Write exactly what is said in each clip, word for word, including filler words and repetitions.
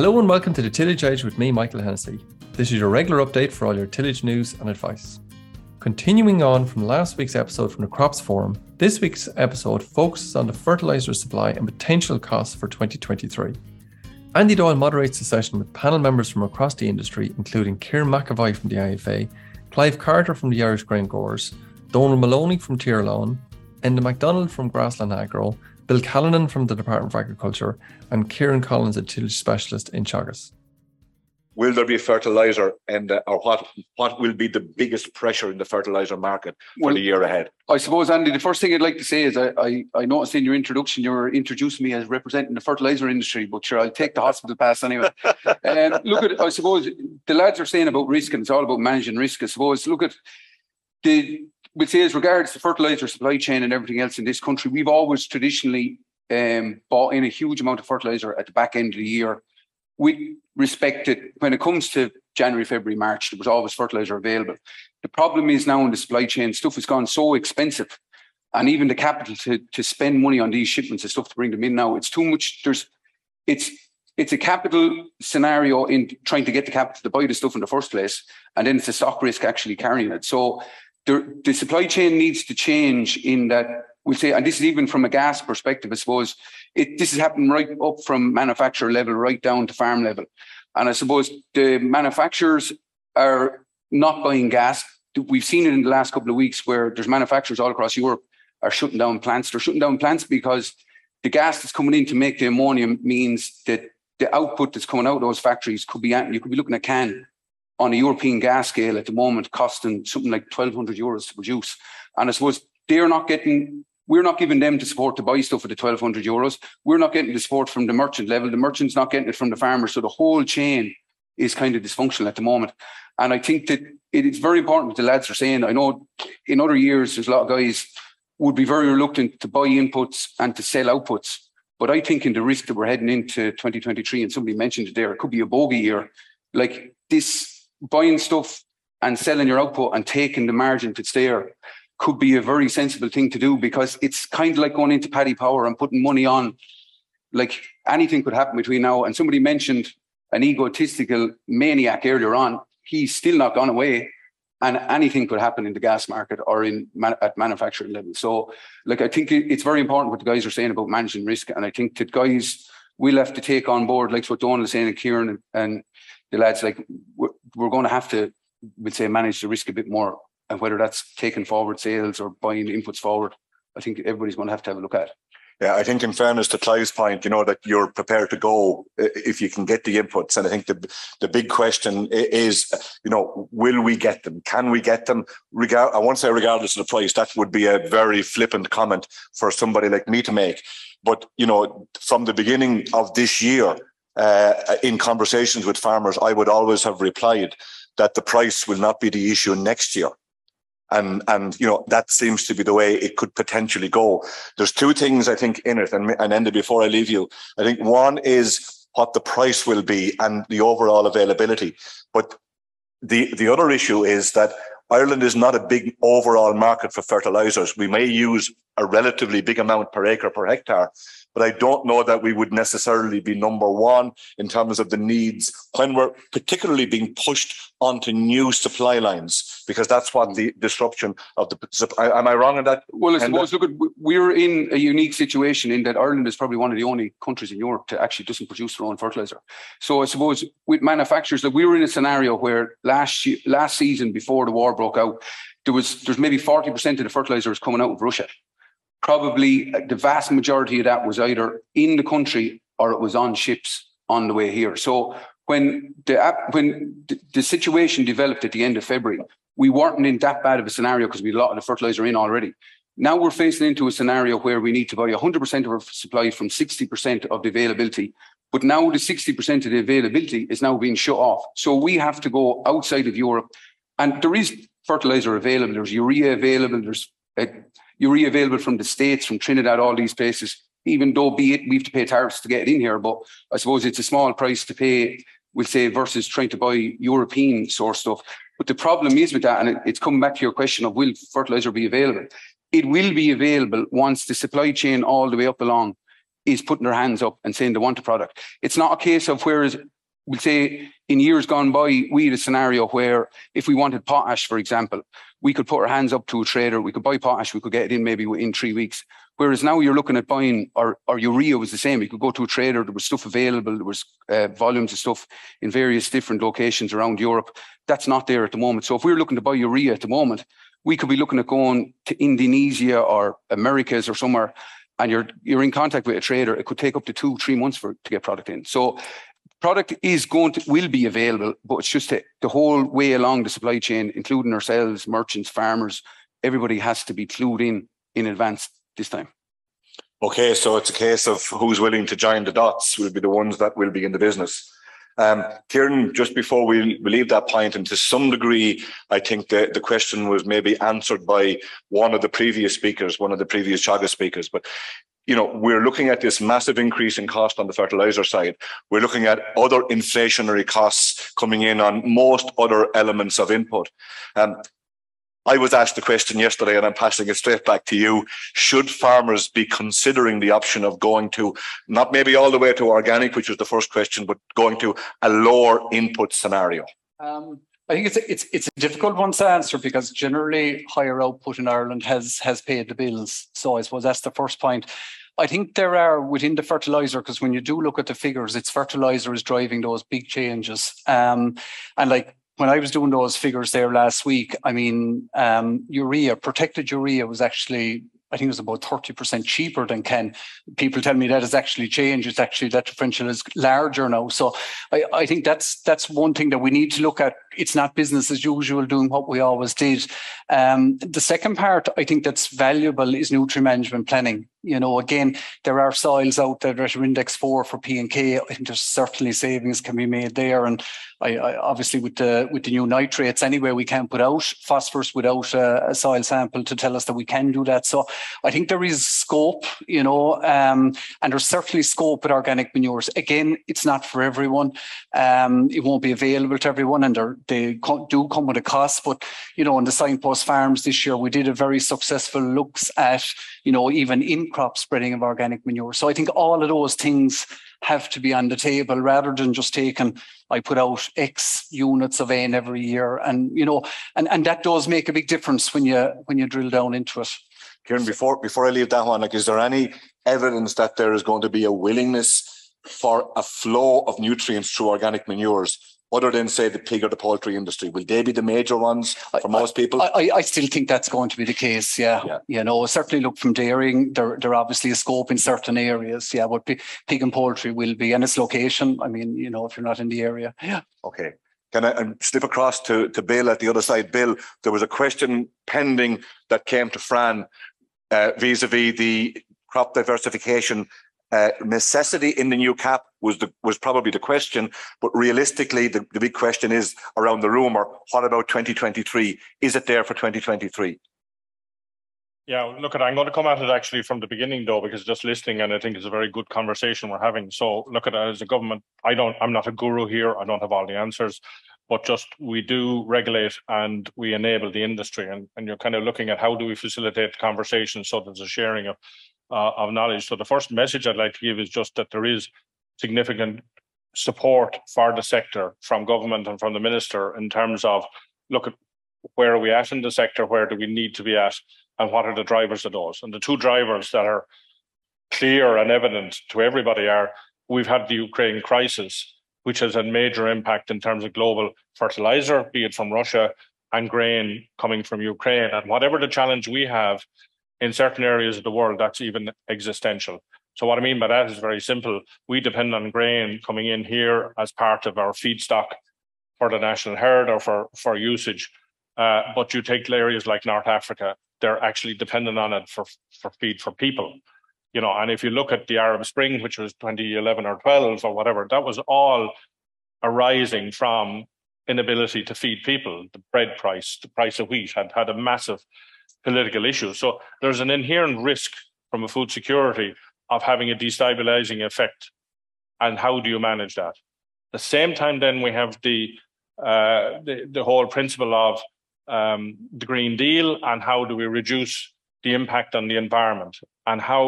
Hello and welcome to the Tillage Edge with me, Michael Hennessy. This is your regular update for all your tillage news and advice. Continuing on from last week's episode from the Crops Forum, this week's episode focuses on the fertiliser supply and potential costs for twenty twenty-three. Andy Doyle moderates the session with panel members from across the industry, including Kieran McEvoy from the I F A, Clive Carter from the Irish Grain Growers, Donal Maloney from Tirlán, Enda McDonald from Grassland Agro, Bill Callanan from the Department of Agriculture, and Kieran Collins, a tillage specialist in Teagasc. Will there be fertiliser, and uh, or what What will be the biggest pressure in the fertiliser market for well, the year ahead? I suppose, Andy, the first thing I'd like to say is I, I, I noticed in your introduction you were introducing me as representing the fertiliser industry, but sure, I'll take the hospital pass anyway. um, look, at I suppose the lads are saying about risk, and it's all about managing risk, I suppose. Look at the... We'd say as regards the fertiliser supply chain and everything else in this country, we've always traditionally um, bought in a huge amount of fertiliser at the back end of the year. We respect it when it comes to January, February, March, there was always fertiliser available. The problem is now in the supply chain, stuff has gone so expensive, and even the capital to, to spend money on these shipments and stuff to bring them in now, it's too much. There's, it's It's a capital scenario in trying to get the capital to buy the stuff in the first place, and then it's a stock risk actually carrying it. So The, the supply chain needs to change in that, we'll say, and this is even from a gas perspective, I suppose, it, this is happening right up from manufacturer level right down to farm level. And I suppose the manufacturers are not buying gas. We've seen it in the last couple of weeks where there's manufacturers all across Europe are shutting down plants. They're shutting down plants because the gas that's coming in to make the ammonium means that the output that's coming out of those factories could be, you could be looking at can. on a European gas scale at the moment, costing something like twelve hundred euros to produce. And I suppose they're not getting, we're not giving them the support to buy stuff at the twelve hundred euros. We're not getting the support from the merchant level. The merchant's not getting it from the farmer. So the whole chain is kind of dysfunctional at the moment. And I think that it's very important what the lads are saying. I know in other years, there's a lot of guys would be very reluctant to buy inputs and to sell outputs. But I think in the risk that we're heading into twenty twenty-three, and somebody mentioned it there, it could be a bogey year. Like this, buying stuff and selling your output and taking the margin that's there could be a very sensible thing to do, because it's kind of like going into Paddy Power and putting money on, like anything could happen between now. And somebody mentioned an egotistical maniac earlier on. He's still not gone away, and anything could happen in the gas market or in at manufacturing level. So like, I think it's very important what the guys are saying about managing risk. And I think that guys will have to take on board, like what Donal is saying and Kieran and, and the lads, like we're, we're going to have to, we'd say, manage the risk a bit more, and whether that's taking forward sales or buying inputs forward, I think everybody's going to have to have a look at. Yeah, I think in fairness to Clive's point, you know, that you're prepared to go if you can get the inputs. And I think the the big question is, you know, will we get them? Can we get them? Regard, I won't say regardless of the price. That would be a very flippant comment for somebody like me to make. But, you know, from the beginning of this year, Uh, in conversations with farmers, I would always have replied that the price will not be the issue next year. And, and you know, that seems to be the way it could potentially go. There's two things, I think, in it. And, and Enda, before I leave you, I think one is what the price will be and the overall availability. But the, the other issue is that Ireland is not a big overall market for fertilisers. We may use a relatively big amount per acre per hectare, but I don't know that we would necessarily be number one in terms of the needs when we're particularly being pushed onto new supply lines, because that's what the disruption of the... Am I wrong on that? Well, I suppose, look, we're in a unique situation in that Ireland is probably one of the only countries in Europe that actually doesn't produce their own fertiliser. So I suppose with manufacturers, like we were in a scenario where last year, last season before the war broke out, there was there's maybe forty percent of the fertilisers coming out of Russia. Probably the vast majority of that was either in the country or it was on ships on the way here. So when the when the situation developed at the end of February, we weren't in that bad of a scenario because we had a lot of the fertiliser in already. Now we're facing into a scenario where we need to buy one hundred percent of our supply from sixty percent of the availability. But now the sixty percent of the availability is now being shut off. So we have to go outside of Europe. And there is fertiliser available. There's urea available. There's... Uh, Urea available from the States, from Trinidad, all these places, even though be it we have to pay tariffs to get it in here. But I suppose it's a small price to pay, we'll say, versus trying to buy European source stuff. But the problem is with that, and it's coming back to your question of will fertiliser be available? It will be available once the supply chain all the way up along is putting their hands up and saying they want a product. It's not a case of whereas we'll say in years gone by, we had a scenario where if we wanted potash, for example, we could put our hands up to a trader, we could buy potash, we could get it in maybe within three weeks. Whereas now you're looking at buying, or, or urea was the same. You could go to a trader, there was stuff available, there was uh, volumes of stuff in various different locations around Europe. That's not there at the moment. So if we were looking to buy urea at the moment, we could be looking at going to Indonesia or Americas or somewhere, and you're you're in contact with a trader. It could take up to two, three months for to get product in. So product is going to, will be available, but it's just a, the whole way along the supply chain, including ourselves, merchants, farmers, everybody has to be clued in in advance this time. Okay, so it's a case of who's willing to join the dots will be the ones that will be in the business. Um, Kieran, just before we leave that point, and to some degree, I think the, the question was maybe answered by one of the previous speakers, one of the previous Teagasc speakers. But, you know, we're looking at this massive increase in cost on the fertilizer side. We're looking at other inflationary costs coming in on most other elements of input. Um, I was asked the question yesterday, and I'm passing it straight back to you. Should farmers be considering the option of going to, not maybe all the way to organic, which was the first question, but going to a lower input scenario? Um, I think it's a, it's it's a difficult one to answer, because generally higher output in Ireland has has paid the bills. So I suppose that's the first point. I think there are within the fertilizer, because when you do look at the figures, it's fertilizer is driving those big changes. Um, and like, when I was doing those figures there last week, I mean, um, urea, protected urea was actually, I think it was about thirty percent cheaper than can. People tell me that has actually changed. It's actually, that differential is larger now. So I, I think that's that's one thing that we need to look at. It's not business as usual doing what we always did. Um, the second part I think that's valuable is nutrient management planning. You know, again, there are soils out there that are index four for P and K. I think there's certainly savings can be made there. And I, I obviously with the with the new nitrates anyway, we can't put out phosphorus without a, a soil sample to tell us that we can do that. So I think there is scope, you know, um, and there's certainly scope with organic manures. Again, it's not for everyone. Um, it won't be available to everyone, and they're They do come with a cost, but, you know, on the Signpost Farms this year, we did a very successful looks at, you know, even in-crop spreading of organic manure. So I think all of those things have to be on the table, rather than just taking, I put out X units of N every year. And, you know, and, and that does make a big difference when you when you drill down into it. Kieran, before, before I leave that one, like, is there any evidence that there is going to be a willingness for a flow of nutrients through organic manures, other than, say, the pig or the poultry industry? Will they be the major ones for I, most people? I, I still think that's going to be the case, yeah. yeah. You know, certainly look from dairying, there, there obviously is scope in certain areas, yeah, but pig and poultry will be, and its location, I mean, you know, if you're not in the area, yeah. Okay. Can I and slip across to, to Bill at the other side? Bill, there was a question pending that came to Fran uh, vis-a-vis the crop diversification. Uh, necessity in the new cap was the, was probably the question, but realistically, the, the big question is around the rumour, what about twenty twenty-three? Is it there for twenty twenty-three? Yeah, look, at I'm going to come at it actually from the beginning, though, because just listening, and I think it's a very good conversation we're having. So look at it as a government. I don't, I'm not a guru here. I don't have all the answers, but just we do regulate and we enable the industry. And, and you're kind of looking at how do we facilitate the conversation so there's a sharing of Uh, of knowledge. So the first message I'd like to give is just that there is significant support for the sector from government and from the minister in terms of, look at where are we at in the sector, where do we need to be at, and what are the drivers of those. And the two drivers that are clear and evident to everybody are, we've had the Ukraine crisis, which has a major impact in terms of global fertilizer, be it from Russia, and grain coming from Ukraine. And whatever the challenge we have, in certain areas of the world, that's even existential. So what I mean by that is very simple. We depend on grain coming in here as part of our feedstock for the national herd or for, for usage. Uh, but you take areas like North Africa, they're actually dependent on it for, for feed for people. You know, and if you look at the Arab Spring, which was twenty eleven or twelve or whatever, that was all arising from inability to feed people. The bread price, the price of wheat had had a massive political issues. So there's an inherent risk from a food security of having a destabilizing effect. And how do you manage that? The same time, then we have the uh, the, the whole principle of um, the Green Deal, and how do we reduce the impact on the environment, and how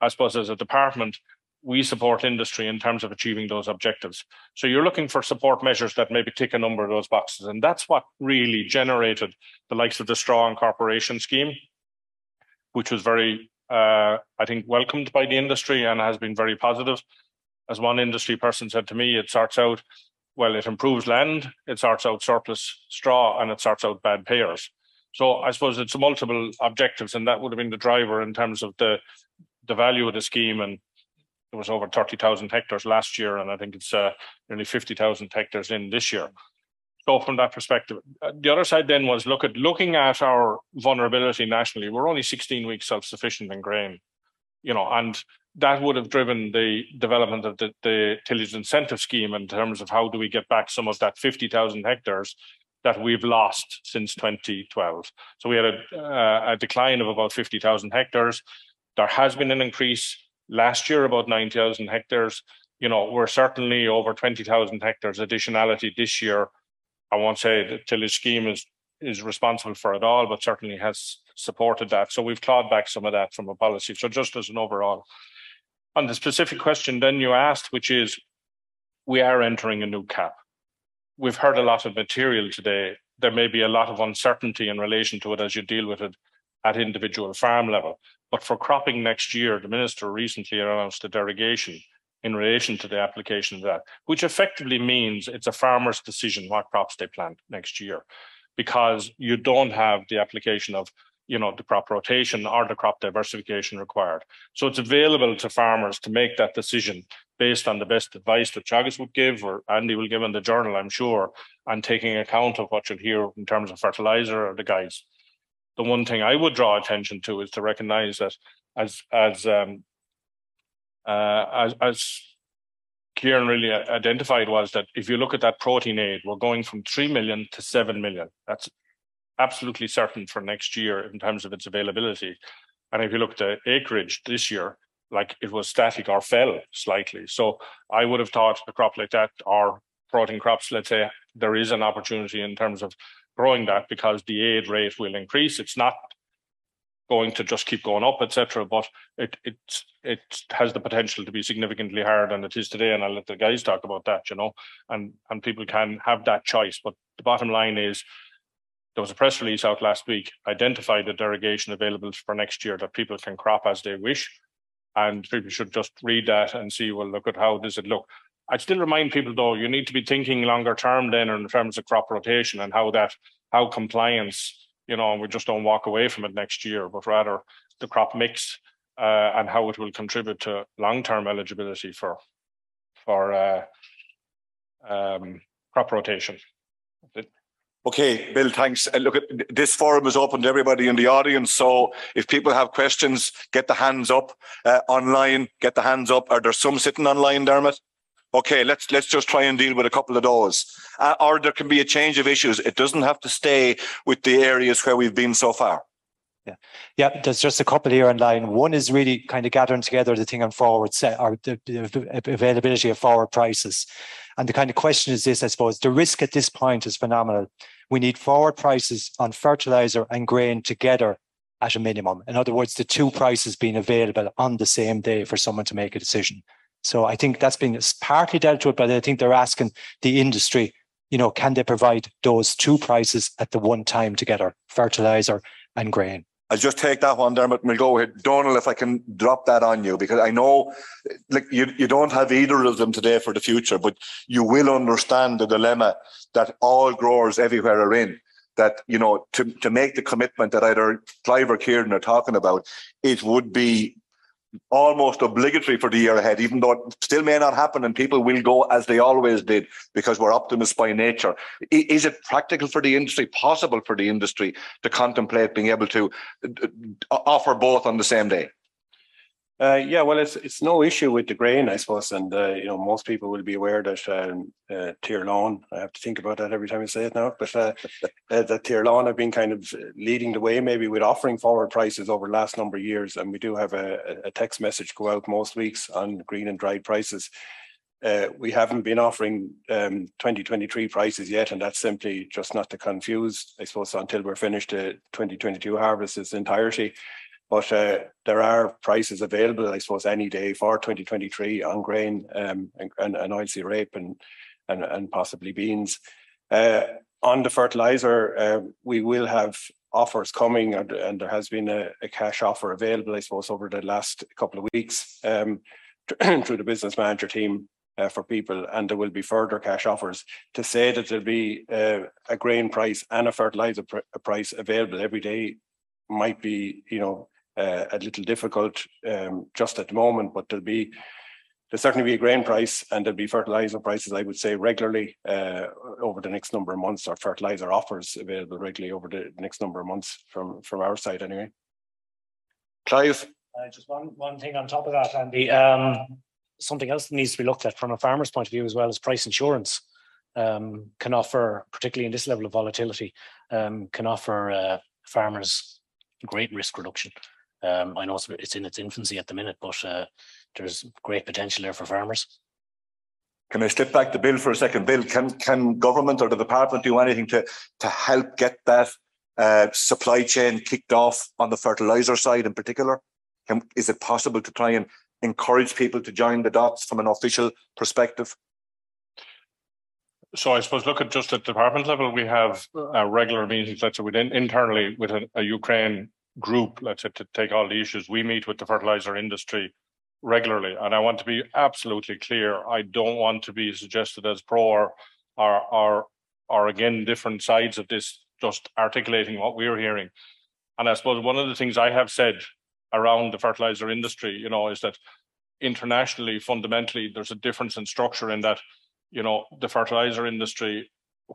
I suppose as a department, we support industry in terms of achieving those objectives. So you're looking for support measures that maybe tick a number of those boxes. And that's what really generated the likes of the straw and corporation scheme, which was very, uh, I think, welcomed by the industry and has been very positive. As one industry person said to me, it sorts out, well, it improves land, it sorts out surplus straw, and it sorts out bad payers. So I suppose it's multiple objectives, and that would have been the driver in terms of the, the value of the scheme. And there was over thirty thousand hectares last year, and I think it's uh, nearly fifty thousand hectares in this year. So from that perspective, the other side then was look at looking at our vulnerability nationally. We're only sixteen weeks self-sufficient in grain, you know, and that would have driven the development of the, the tillage incentive scheme in terms of how do we get back some of that fifty thousand hectares that we've lost since twenty twelve. So we had a, uh, a decline of about fifty thousand hectares. There has been an increase last year, about nine thousand hectares. You know, we're certainly over twenty thousand hectares additionality this year. I won't say the tillage scheme is, is responsible for it all, but certainly has supported that. So we've clawed back some of that from a policy. So just as an overall. On the specific question then you asked, which is, we are entering a new cap. We've heard a lot of material today. There may be a lot of uncertainty in relation to it as you deal with it at individual farm level. But for cropping next year, the minister recently announced a derogation in relation to the application of that, which effectively means it's a farmer's decision what crops they plant next year, because you don't have the application of, you know, the crop rotation or the crop diversification required. So it's available to farmers to make that decision based on the best advice that Teagasc would give, or Andy will give in the journal, I'm sure, and taking account of what you'll hear in terms of fertilizer or the guides. The one thing I would draw attention to is to recognise that as as, um, uh, as as Kieran really identified was that if you look at that protein aid, we're going from three million to seven million. That's absolutely certain for next year in terms of its availability. And if you look at the acreage this year, like it was static or fell slightly. So I would have thought a crop like that, or protein crops, let's say, there is an opportunity in terms of growing that because the aid rate will increase. It's not going to just keep going up, et cetera, but it it it has the potential to be significantly higher than it is today. And I'll let the guys talk about that, you know, and, and people can have that choice. But the bottom line is there was a press release out last week, identified the derogation available for next year that people can crop as they wish. And people should just read that and see, well, look at how does it look. I'd still remind people, though, you need to be thinking longer term then in terms of crop rotation and how that, how compliance, you know, and we just don't walk away from it next year, but rather the crop mix uh, and how it will contribute to long-term eligibility for for uh, um, crop rotation. Okay, Bill, thanks. And look, this forum is open to everybody in the audience. So if people have questions, get the hands up uh, online, get the hands up. Are there some sitting online, Dermot? Okay, let's let's just try and deal with a couple of those. Uh, or there can be a change of issues. It doesn't have to stay with the areas where we've been so far. Yeah, yeah. There's just a couple here online. One is really kind of gathering together the thing on forward set or the, the availability of forward prices. And the kind of question is this, I suppose. The risk at this point is phenomenal. We need forward prices on fertilizer and grain together at a minimum. In other words, the two prices being available on the same day for someone to make a decision. So I think that's been partly dealt with, but I think they're asking the industry, you know, can they provide those two prices at the one time together, fertilizer and grain? I'll just take that one, Dermot, and we'll go ahead. Donal, if I can drop that on you, because I know like, you, you don't have either of them today for the future, but you will understand the dilemma that all growers everywhere are in, that, you know, to, to make the commitment that either Clive or Kieran are talking about, it would be almost obligatory for the year ahead, even though it still may not happen and people will go as they always did because we're optimists by nature. Is it practical for the industry, possible for the industry to contemplate being able to offer both on the same day? Uh, yeah, well, it's it's no issue with the grain, I suppose, and uh, you know, most people will be aware that um, uh, Tirlán, I have to think about that every time I say it now, but uh, uh, that Tirlán have been kind of leading the way maybe with offering forward prices over the last number of years, and we do have a, a text message go out most weeks on green and dried prices. Uh, we haven't been offering um, twenty twenty-three prices yet, and that's simply just not to confuse, I suppose, until we're finished the twenty twenty-two harvest in its entirety. But uh, there are prices available, I suppose, any day for twenty twenty-three on grain um, and, and, and oilseed rape and, and, and possibly beans. Uh, on the fertiliser, uh, we will have offers coming, and, and there has been a, a cash offer available, I suppose, over the last couple of weeks um, through the business manager team uh, for people. And there will be further cash offers. To say that there'll be uh, a grain price and a fertiliser pr price available every day might be, you know, Uh, a little difficult um, just at the moment, but there'll be there'll certainly be a grain price, and there'll be fertilizer prices, I would say, regularly uh, over the next number of months, or fertilizer offers available regularly over the next number of months from from our side, anyway. Clive, uh, just one one thing on top of that, Andy. Um, something else that needs to be looked at from a farmer's point of view as well is price insurance. Um, can offer, particularly in this level of volatility, um, can offer uh, farmers great risk reduction. Um, I know it's, it's in its infancy at the minute, but uh, there's great potential there for farmers. Can I slip back to Bill for a second? Bill, can can government or the department do anything to to help get that uh, supply chain kicked off on the fertiliser side in particular? Can, is it possible to try and encourage people to join the dots from an official perspective? So I suppose look at just at department level, we have uh, regular meetings, let's say, within internally with a, a Ukraine group, let's say, to take all the issues. We meet with the fertilizer industry regularly, and I want to be absolutely clear, I don't want to be suggested as pro or or or, or again different sides of this, just articulating what we're hearing. And I suppose one of the things I have said around the fertilizer industry, you know, is that internationally, fundamentally, there's a difference in structure in that, you know, the fertilizer industry,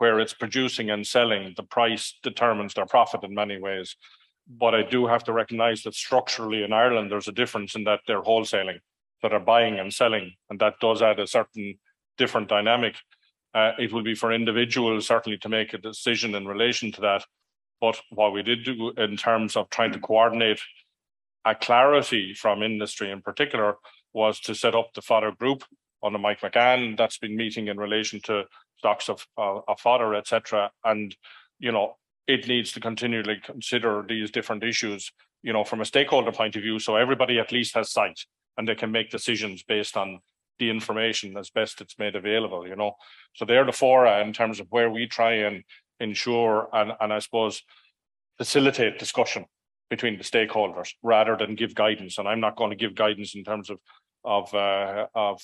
where it's producing and selling, the price determines their profit in many ways. But I do have to recognise that structurally in Ireland, there's a difference in that they're wholesaling, that are buying and selling, and that does add a certain different dynamic. Uh, it will be for individuals certainly to make a decision in relation to that. But what we did do in terms of trying to coordinate a clarity from industry in particular was to set up the fodder group under Mike McCann. That's been meeting in relation to stocks of, uh, of fodder, et cetera. And, you know, it needs to continually consider these different issues, you know, from a stakeholder point of view. So everybody at least has sight, and they can make decisions based on the information as best it's made available, you know. So they're the fora in terms of where we try and ensure and, and I suppose facilitate discussion between the stakeholders rather than give guidance. And I'm not going to give guidance in terms of of uh, of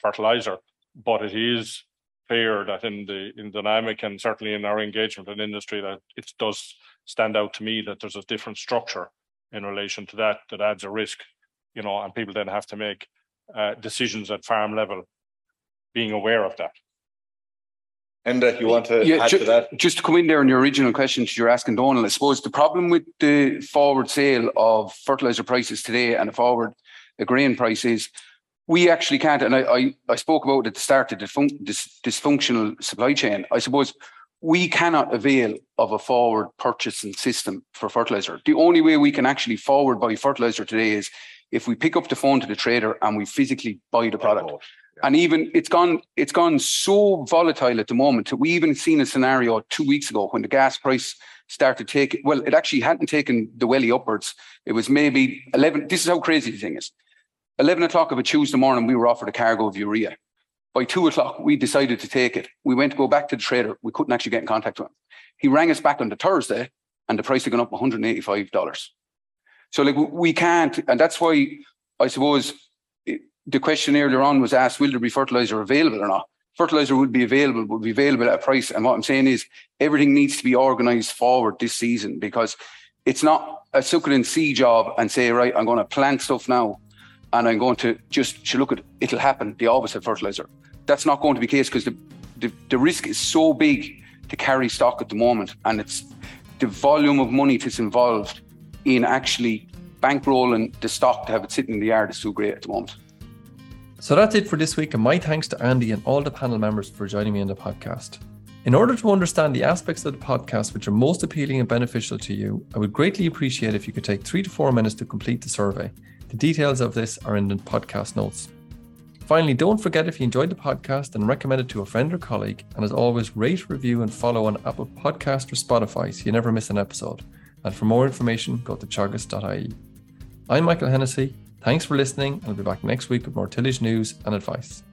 fertilizer, but it is clear that in the in dynamic and certainly in our engagement in industry, that it does stand out to me that there's a different structure in relation to that that adds a risk, you know, and people then have to make uh, decisions at farm level, being aware of that. And that you want to yeah, add to that? Just to come in there on your original question you're asking, Donal, I suppose the problem with the forward sale of fertiliser prices today and the forward the grain price is, we actually can't, and I, I, I spoke about it at the start, the dysfunctional supply chain. I suppose we cannot avail of a forward purchasing system for fertiliser. The only way we can actually forward buy fertiliser today is if we pick up the phone to the trader and we physically buy the product. Oh, yeah. And even it's gone, it's gone so volatile at the moment that we even seen a scenario two weeks ago when the gas price started taking, well, it actually hadn't taken the welly upwards. It was maybe eleven. This is how crazy the thing is. eleven o'clock of a Tuesday morning, we were offered a cargo of urea. By two o'clock, we decided to take it. We went to go back to the trader. We couldn't actually get in contact with him. He rang us back on the Thursday, and the price had gone up one hundred eighty-five dollars. So, like, we can't, and that's why I suppose the question earlier on was asked, will there be fertiliser available or not? Fertiliser would be available, would be available at a price. And what I'm saying is everything needs to be organised forward this season, because it's not a succulent seed job and say, right, I'm going to plant stuff now, and I'm going to just look at it. It'll happen. They always have fertiliser. That's not going to be the case, because the, the, the risk is so big to carry stock at the moment. And it's the volume of money that's involved in actually bankrolling the stock to have it sitting in the yard is too great at the moment. So that's it for this week, and my thanks to Andy and all the panel members for joining me on the podcast. In order to understand the aspects of the podcast which are most appealing and beneficial to you, I would greatly appreciate if you could take three to four minutes to complete the survey. The details of this are in the podcast notes. Finally, don't forget, if you enjoyed the podcast, then recommend it to a friend or colleague. And as always, rate, review and follow on Apple Podcasts or Spotify so you never miss an episode. And for more information, go to teagasc dot I E. I'm Michael Hennessy. Thanks for listening, and I'll be back next week with more tillage news and advice.